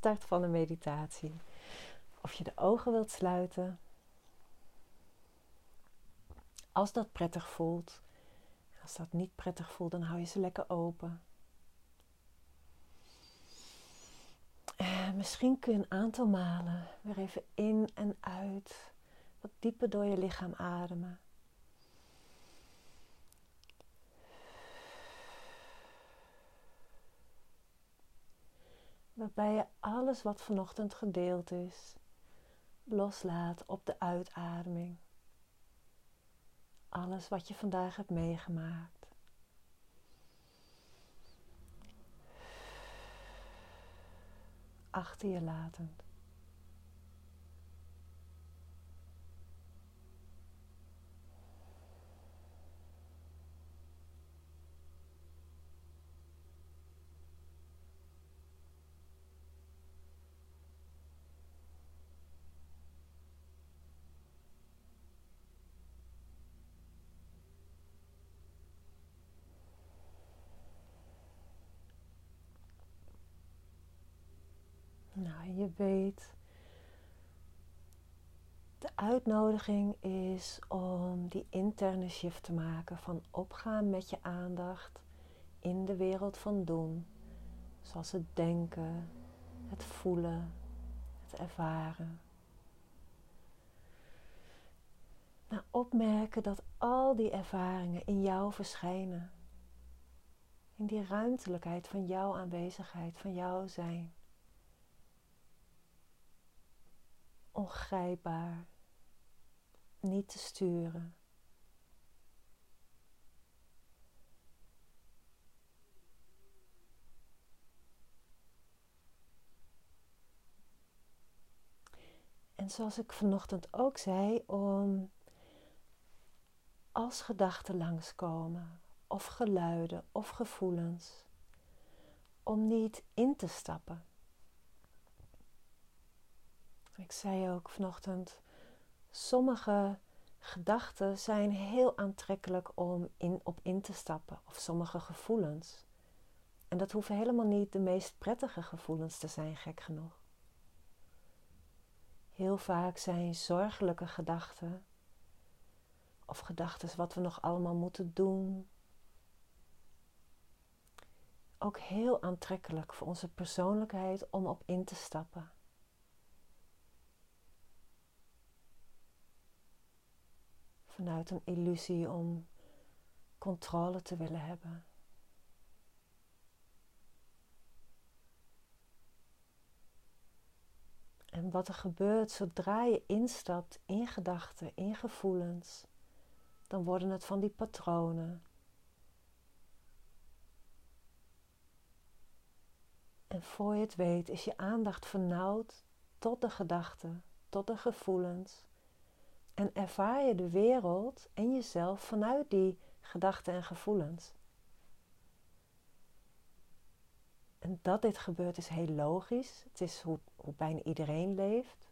start van de meditatie. Of je de ogen wilt sluiten. Als dat prettig voelt. Als dat niet prettig voelt, dan hou je ze lekker open. Misschien kun je een aantal malen weer even in en uit. Wat dieper door je lichaam ademen. Waarbij je alles wat vanochtend gedeeld is, loslaat op de uitademing. Alles wat je vandaag hebt meegemaakt. Achter je latend. Nou, je weet, de uitnodiging is om die interne shift te maken van opgaan met je aandacht in de wereld van doen. Zoals het denken, het voelen, het ervaren. Nou, opmerken dat al die ervaringen in jou verschijnen. In die ruimtelijkheid van jouw aanwezigheid, van jouw zijn. Ongrijpbaar, niet te sturen. En zoals ik vanochtend ook zei, om als gedachten langskomen, of geluiden of gevoelens, om niet in te stappen. Ik zei ook vanochtend, sommige gedachten zijn heel aantrekkelijk om op in te stappen. Of sommige gevoelens. En dat hoeven helemaal niet de meest prettige gevoelens te zijn, gek genoeg. Heel vaak zijn zorgelijke gedachten. Of gedachten wat we nog allemaal moeten doen. Ook heel aantrekkelijk voor onze persoonlijkheid om op in te stappen. Vanuit een illusie om controle te willen hebben. En wat er gebeurt zodra je instapt in gedachten, in gevoelens, dan worden het van die patronen. En voor je het weet is je aandacht vernauwd tot de gedachten, tot de gevoelens. En ervaar je de wereld en jezelf vanuit die gedachten en gevoelens. En dat dit gebeurt is heel logisch. Het is hoe bijna iedereen leeft.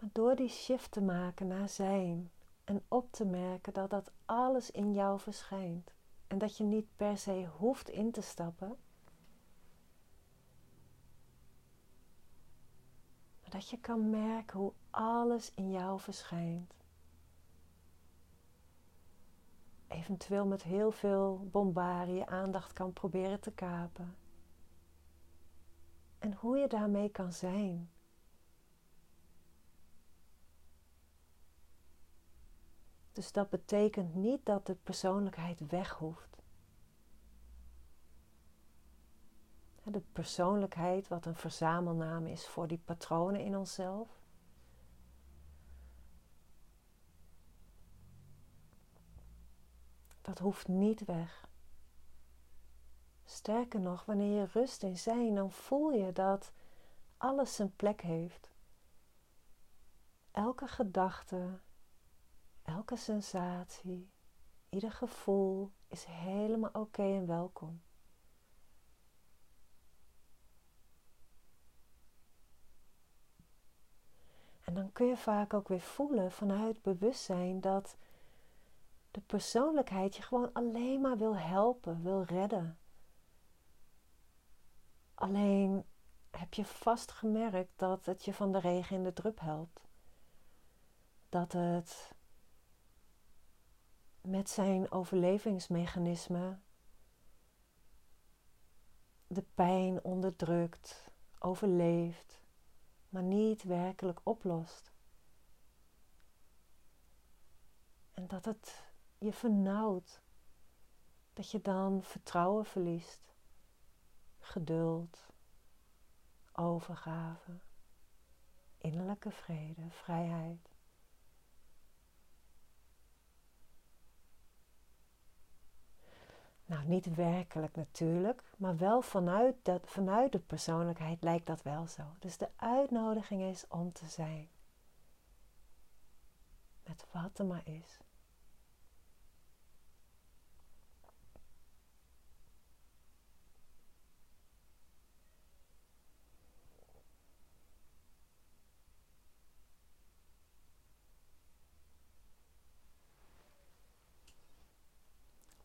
Maar door die shift te maken naar zijn. En op te merken dat dat alles in jou verschijnt. En dat je niet per se hoeft in te stappen. Dat je kan merken hoe alles in jou verschijnt. Eventueel met heel veel bombarie je aandacht kan proberen te kapen. En hoe je daarmee kan zijn. Dus dat betekent niet dat de persoonlijkheid weg hoeft. De persoonlijkheid, wat een verzamelnaam is voor die patronen in onszelf. Dat hoeft niet weg. Sterker nog, wanneer je rust in zijn, dan voel je dat alles zijn plek heeft. Elke gedachte, elke sensatie, ieder gevoel is helemaal oké en welkom. En dan kun je vaak ook weer voelen vanuit bewustzijn dat de persoonlijkheid je gewoon alleen maar wil helpen, wil redden. Alleen heb je vast gemerkt dat het je van de regen in de drup helpt. Dat het met zijn overlevingsmechanisme de pijn onderdrukt, overleeft, maar niet werkelijk oplost. En dat het je vernauwt, dat je dan vertrouwen verliest, geduld, overgave, innerlijke vrede, vrijheid. Nou, niet werkelijk natuurlijk, maar wel vanuit de persoonlijkheid lijkt dat wel zo. Dus de uitnodiging is om te zijn. Met wat er maar is.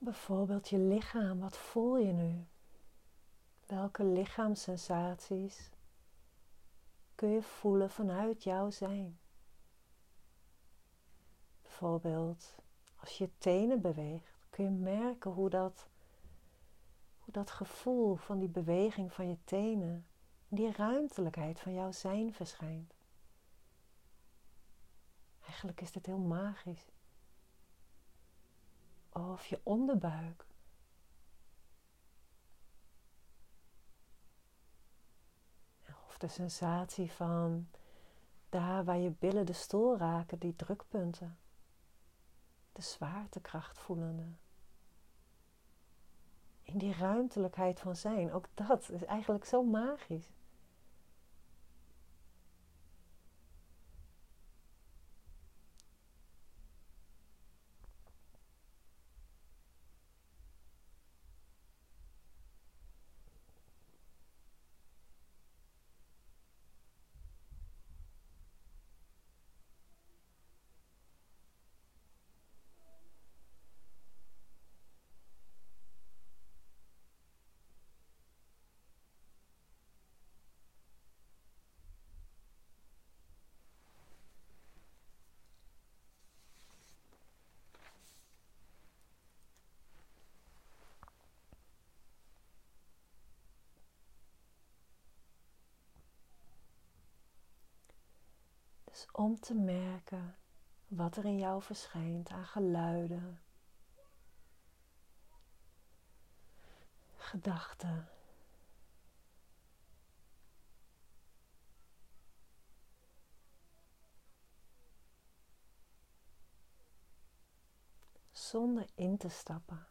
Bijvoorbeeld je lichaam, wat voel je nu? Welke lichaamssensaties kun je voelen vanuit jouw zijn? Bijvoorbeeld als je tenen beweegt, kun je merken hoe dat gevoel van die beweging van je tenen, die ruimtelijkheid van jouw zijn verschijnt. Eigenlijk is dit heel magisch. Of je onderbuik. Of de sensatie van daar waar je billen de stoel raken, die drukpunten. De zwaartekracht voelende. In die ruimtelijkheid van zijn, ook dat is eigenlijk zo magisch. Dus om te merken wat er in jou verschijnt aan geluiden, gedachten. Zonder in te stappen.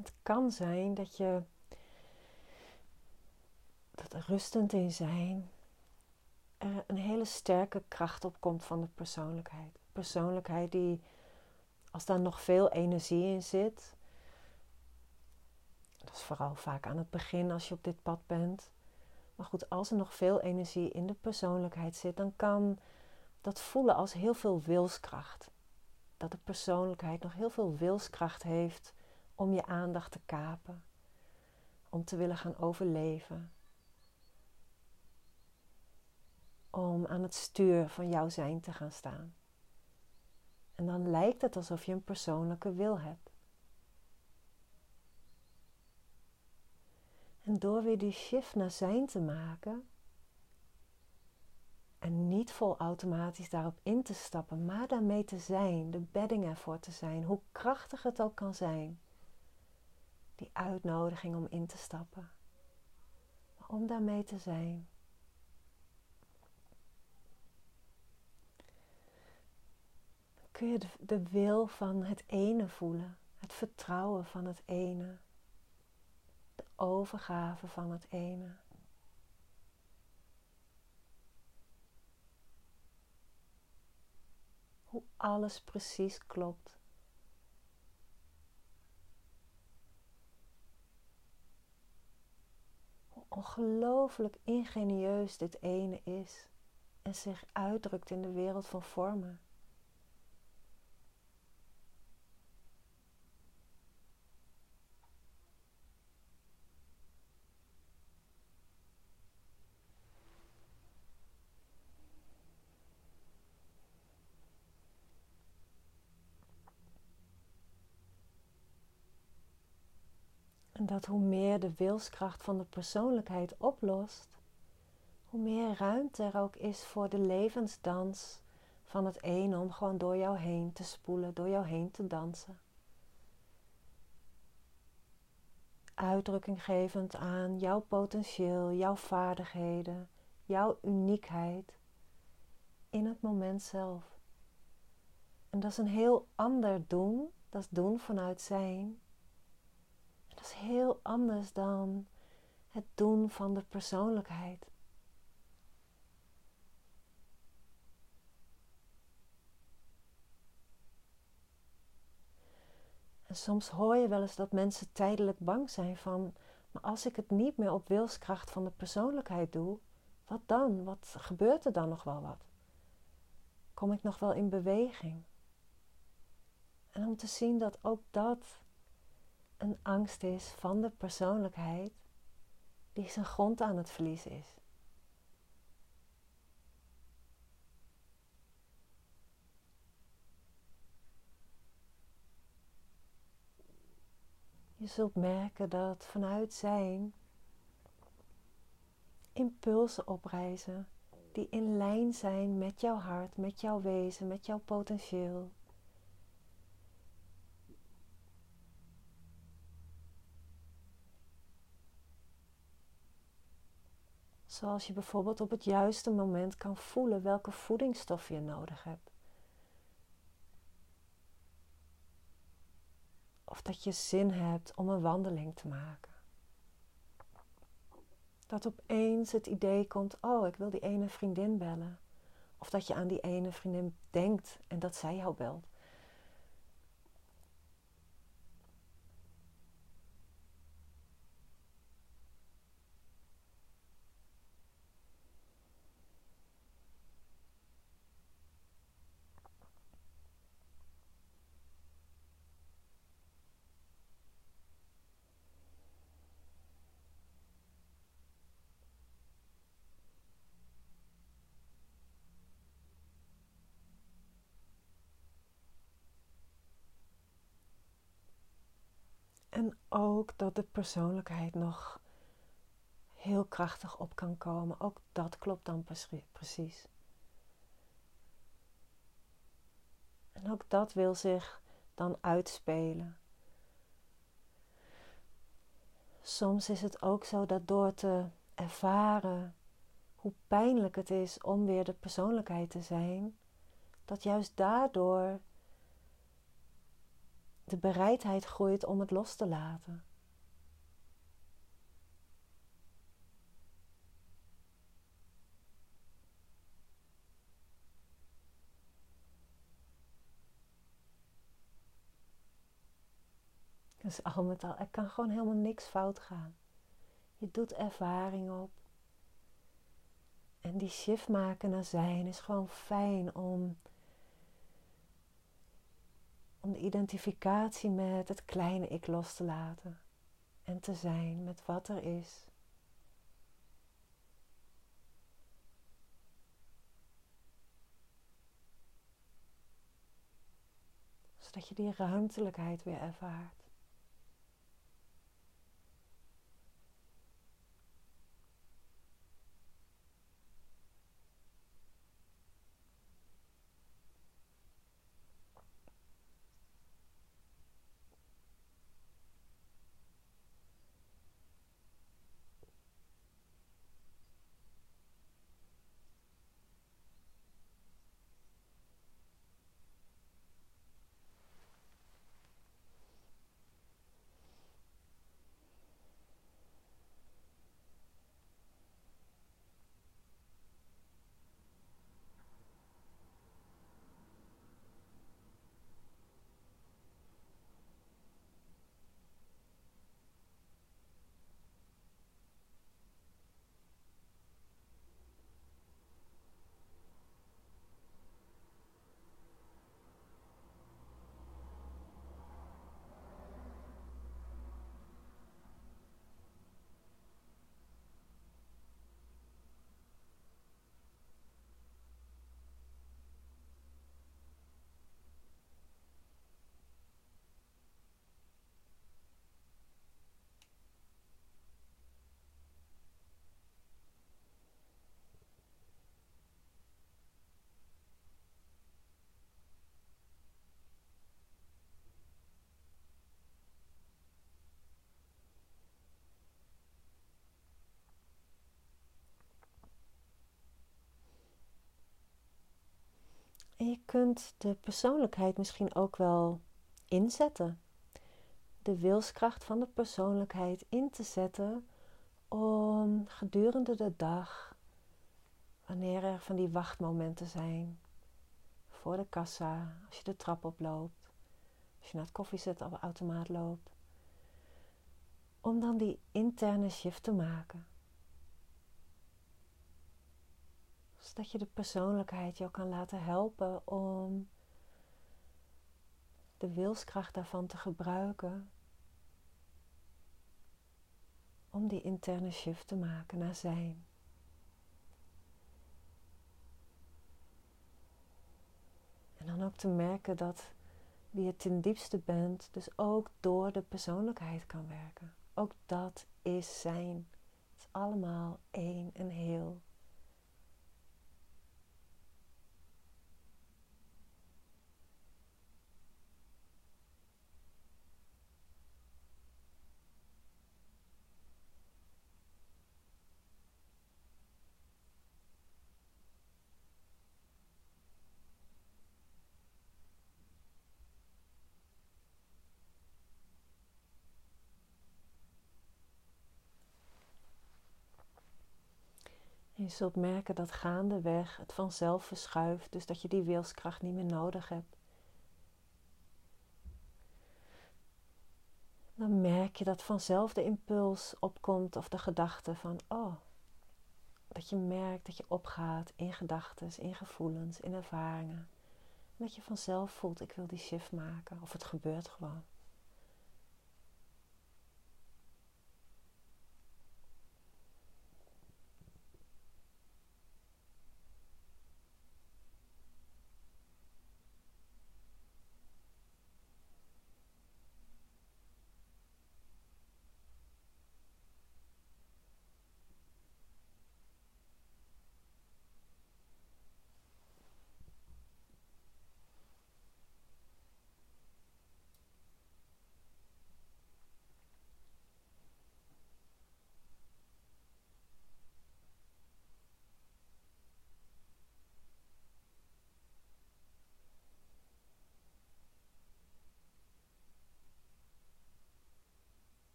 Het kan zijn dat je dat rustend in zijn er een hele sterke kracht op komt van de persoonlijkheid. Persoonlijkheid die, als daar nog veel energie in zit, dat is vooral vaak aan het begin als je op dit pad bent. Maar goed, als er nog veel energie in de persoonlijkheid zit, dan kan dat voelen als heel veel wilskracht. Dat de persoonlijkheid nog heel veel wilskracht heeft om je aandacht te kapen, om te willen gaan overleven, om aan het stuur van jouw zijn te gaan staan. En dan lijkt het alsof je een persoonlijke wil hebt. En door weer die shift naar zijn te maken en niet volautomatisch daarop in te stappen, maar daarmee te zijn, de bedding ervoor te zijn, hoe krachtig het ook kan zijn, die uitnodiging om in te stappen. Maar om daarmee te zijn. Kun je de wil van het ene voelen, het vertrouwen van het ene, de overgave van het ene. Hoe alles precies klopt. Hoe ongelooflijk ingenieus dit ene is en zich uitdrukt in de wereld van vormen. En dat hoe meer de wilskracht van de persoonlijkheid oplost, hoe meer ruimte er ook is voor de levensdans van het een om gewoon door jou heen te spoelen, door jou heen te dansen. Uitdrukking gevend aan jouw potentieel, jouw vaardigheden, jouw uniekheid in het moment zelf. En dat is een heel ander doen, dat is doen vanuit zijn. Dat is heel anders dan het doen van de persoonlijkheid. En soms hoor je wel eens dat mensen tijdelijk bang zijn van, maar als ik het niet meer op wilskracht van de persoonlijkheid doe, wat dan? Wat gebeurt er dan nog wel wat? Kom ik nog wel in beweging? En om te zien dat ook dat een angst is van de persoonlijkheid die zijn grond aan het verliezen is. Je zult merken dat vanuit zijn impulsen oprijzen die in lijn zijn met jouw hart, met jouw wezen, met jouw potentieel. Zoals je bijvoorbeeld op het juiste moment kan voelen welke voedingsstof je nodig hebt. Of dat je zin hebt om een wandeling te maken. Dat opeens het idee komt, oh, ik wil die ene vriendin bellen. Of dat je aan die ene vriendin denkt en dat zij jou belt. En ook dat de persoonlijkheid nog heel krachtig op kan komen. Ook dat klopt dan precies. En ook dat wil zich dan uitspelen. Soms is het ook zo dat door te ervaren hoe pijnlijk het is om weer de persoonlijkheid te zijn, dat juist daardoor de bereidheid groeit om het los te laten. Dus al met al, er kan gewoon helemaal niks fout gaan. Je doet ervaring op. En die shift maken naar zijn is gewoon fijn om de identificatie met het kleine ik los te laten en te zijn met wat er is. Zodat je die ruimtelijkheid weer ervaart. kunt de persoonlijkheid misschien ook wel inzetten. De wilskracht van de persoonlijkheid in te zetten om gedurende de dag, wanneer er van die wachtmomenten zijn, voor de kassa, als je de trap oploopt, als je naar het koffiezetautomaat loopt, om dan die interne shift te maken. Zodat je de persoonlijkheid jou kan laten helpen om de wilskracht daarvan te gebruiken. Om die interne shift te maken naar zijn. En dan ook te merken dat wie je ten diepste bent, dus ook door de persoonlijkheid kan werken. Ook dat is zijn. Het is allemaal één en heel. Je zult merken dat gaandeweg het vanzelf verschuift, dus dat je die wilskracht niet meer nodig hebt. Dan merk je dat vanzelf de impuls opkomt of de gedachte van, oh, dat je merkt dat je opgaat in gedachten, in gevoelens, in ervaringen. En dat je vanzelf voelt, ik wil die shift maken, of het gebeurt gewoon.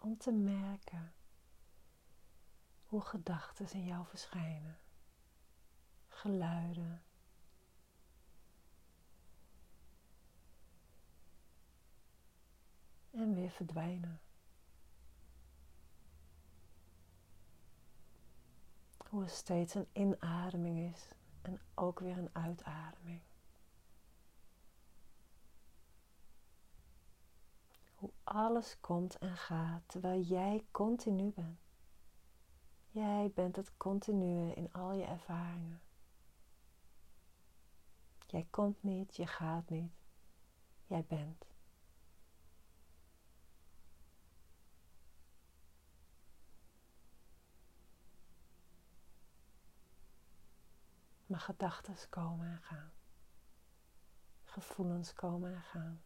Om te merken hoe gedachten in jou verschijnen, geluiden, en weer verdwijnen. Hoe er steeds een inademing is en ook weer een uitademing. Alles komt en gaat, terwijl jij continu bent. Jij bent het continue in al je ervaringen. Jij komt niet, je gaat niet. Jij bent. Maar gedachten komen en gaan. Gevoelens komen en gaan.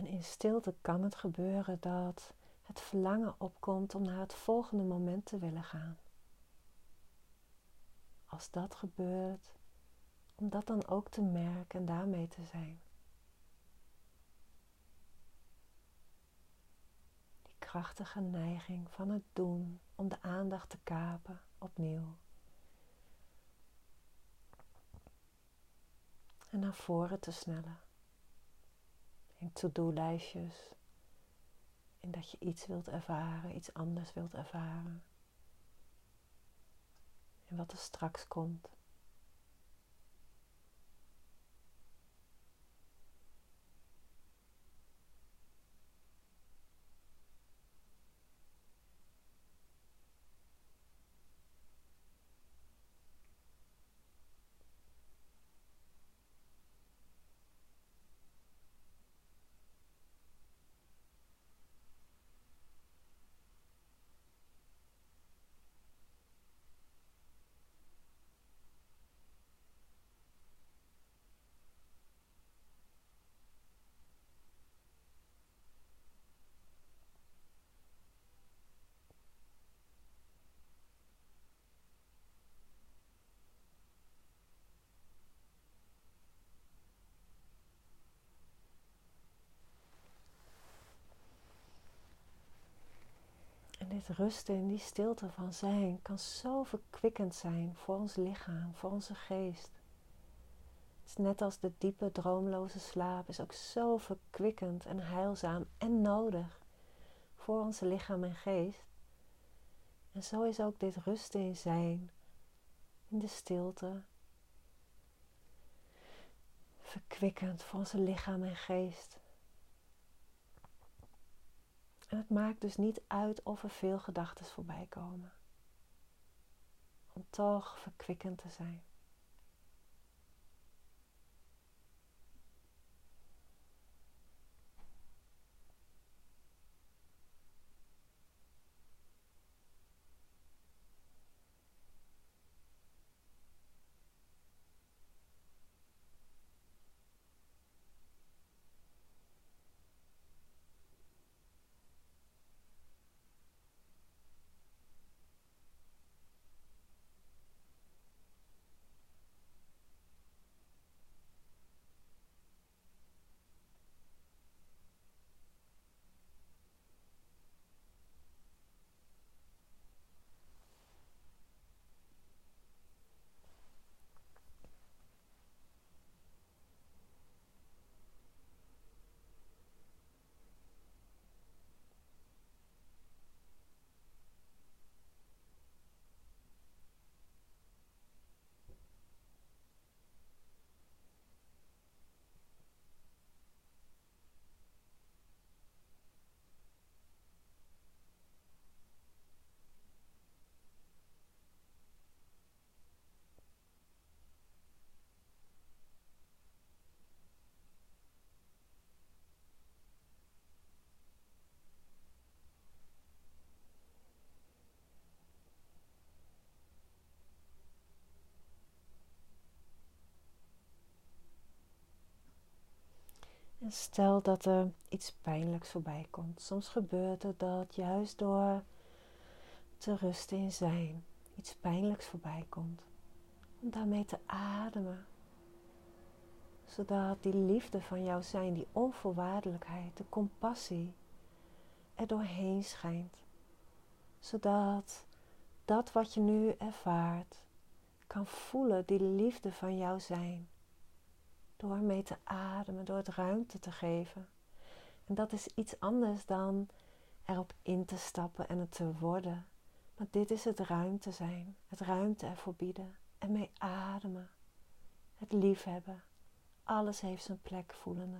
En in stilte kan het gebeuren dat het verlangen opkomt om naar het volgende moment te willen gaan. Als dat gebeurt, om dat dan ook te merken en daarmee te zijn. Die krachtige neiging van het doen om de aandacht te kapen opnieuw. En naar voren te snellen. In to-do-lijstjes. In dat je iets wilt ervaren, iets anders wilt ervaren. En wat er straks komt. Dit rusten in die stilte van zijn kan zo verkwikkend zijn voor ons lichaam, voor onze geest. Het is net als de diepe, droomloze slaap is ook zo verkwikkend en heilzaam en nodig voor ons lichaam en geest. En zo is ook dit rusten in zijn, in de stilte, verkwikkend voor onze lichaam en geest. En het maakt dus niet uit of er veel gedachten voorbij komen. Om toch verkwikkend te zijn. En stel dat er iets pijnlijks voorbij komt. Soms gebeurt er dat juist door te rusten in zijn iets pijnlijks voorbij komt. Om daarmee te ademen. Zodat die liefde van jouw zijn, die onvoorwaardelijkheid, de compassie er doorheen schijnt. Zodat dat wat je nu ervaart kan voelen, die liefde van jouw zijn. Door mee te ademen, door het ruimte te geven. En dat is iets anders dan erop in te stappen en het te worden. Maar dit is het ruimte zijn, het ruimte ervoor bieden. En mee ademen, het liefhebben. Alles heeft zijn plek voelende.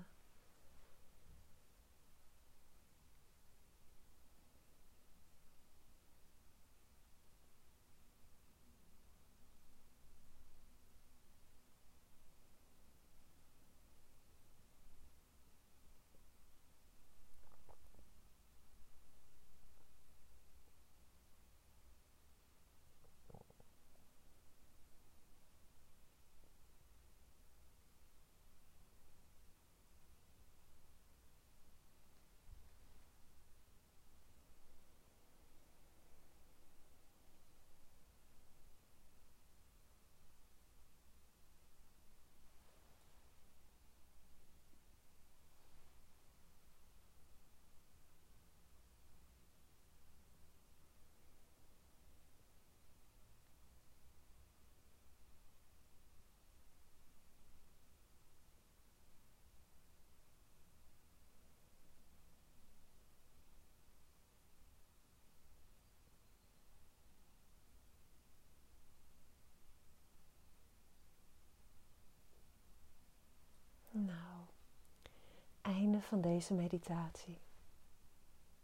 van deze meditatie.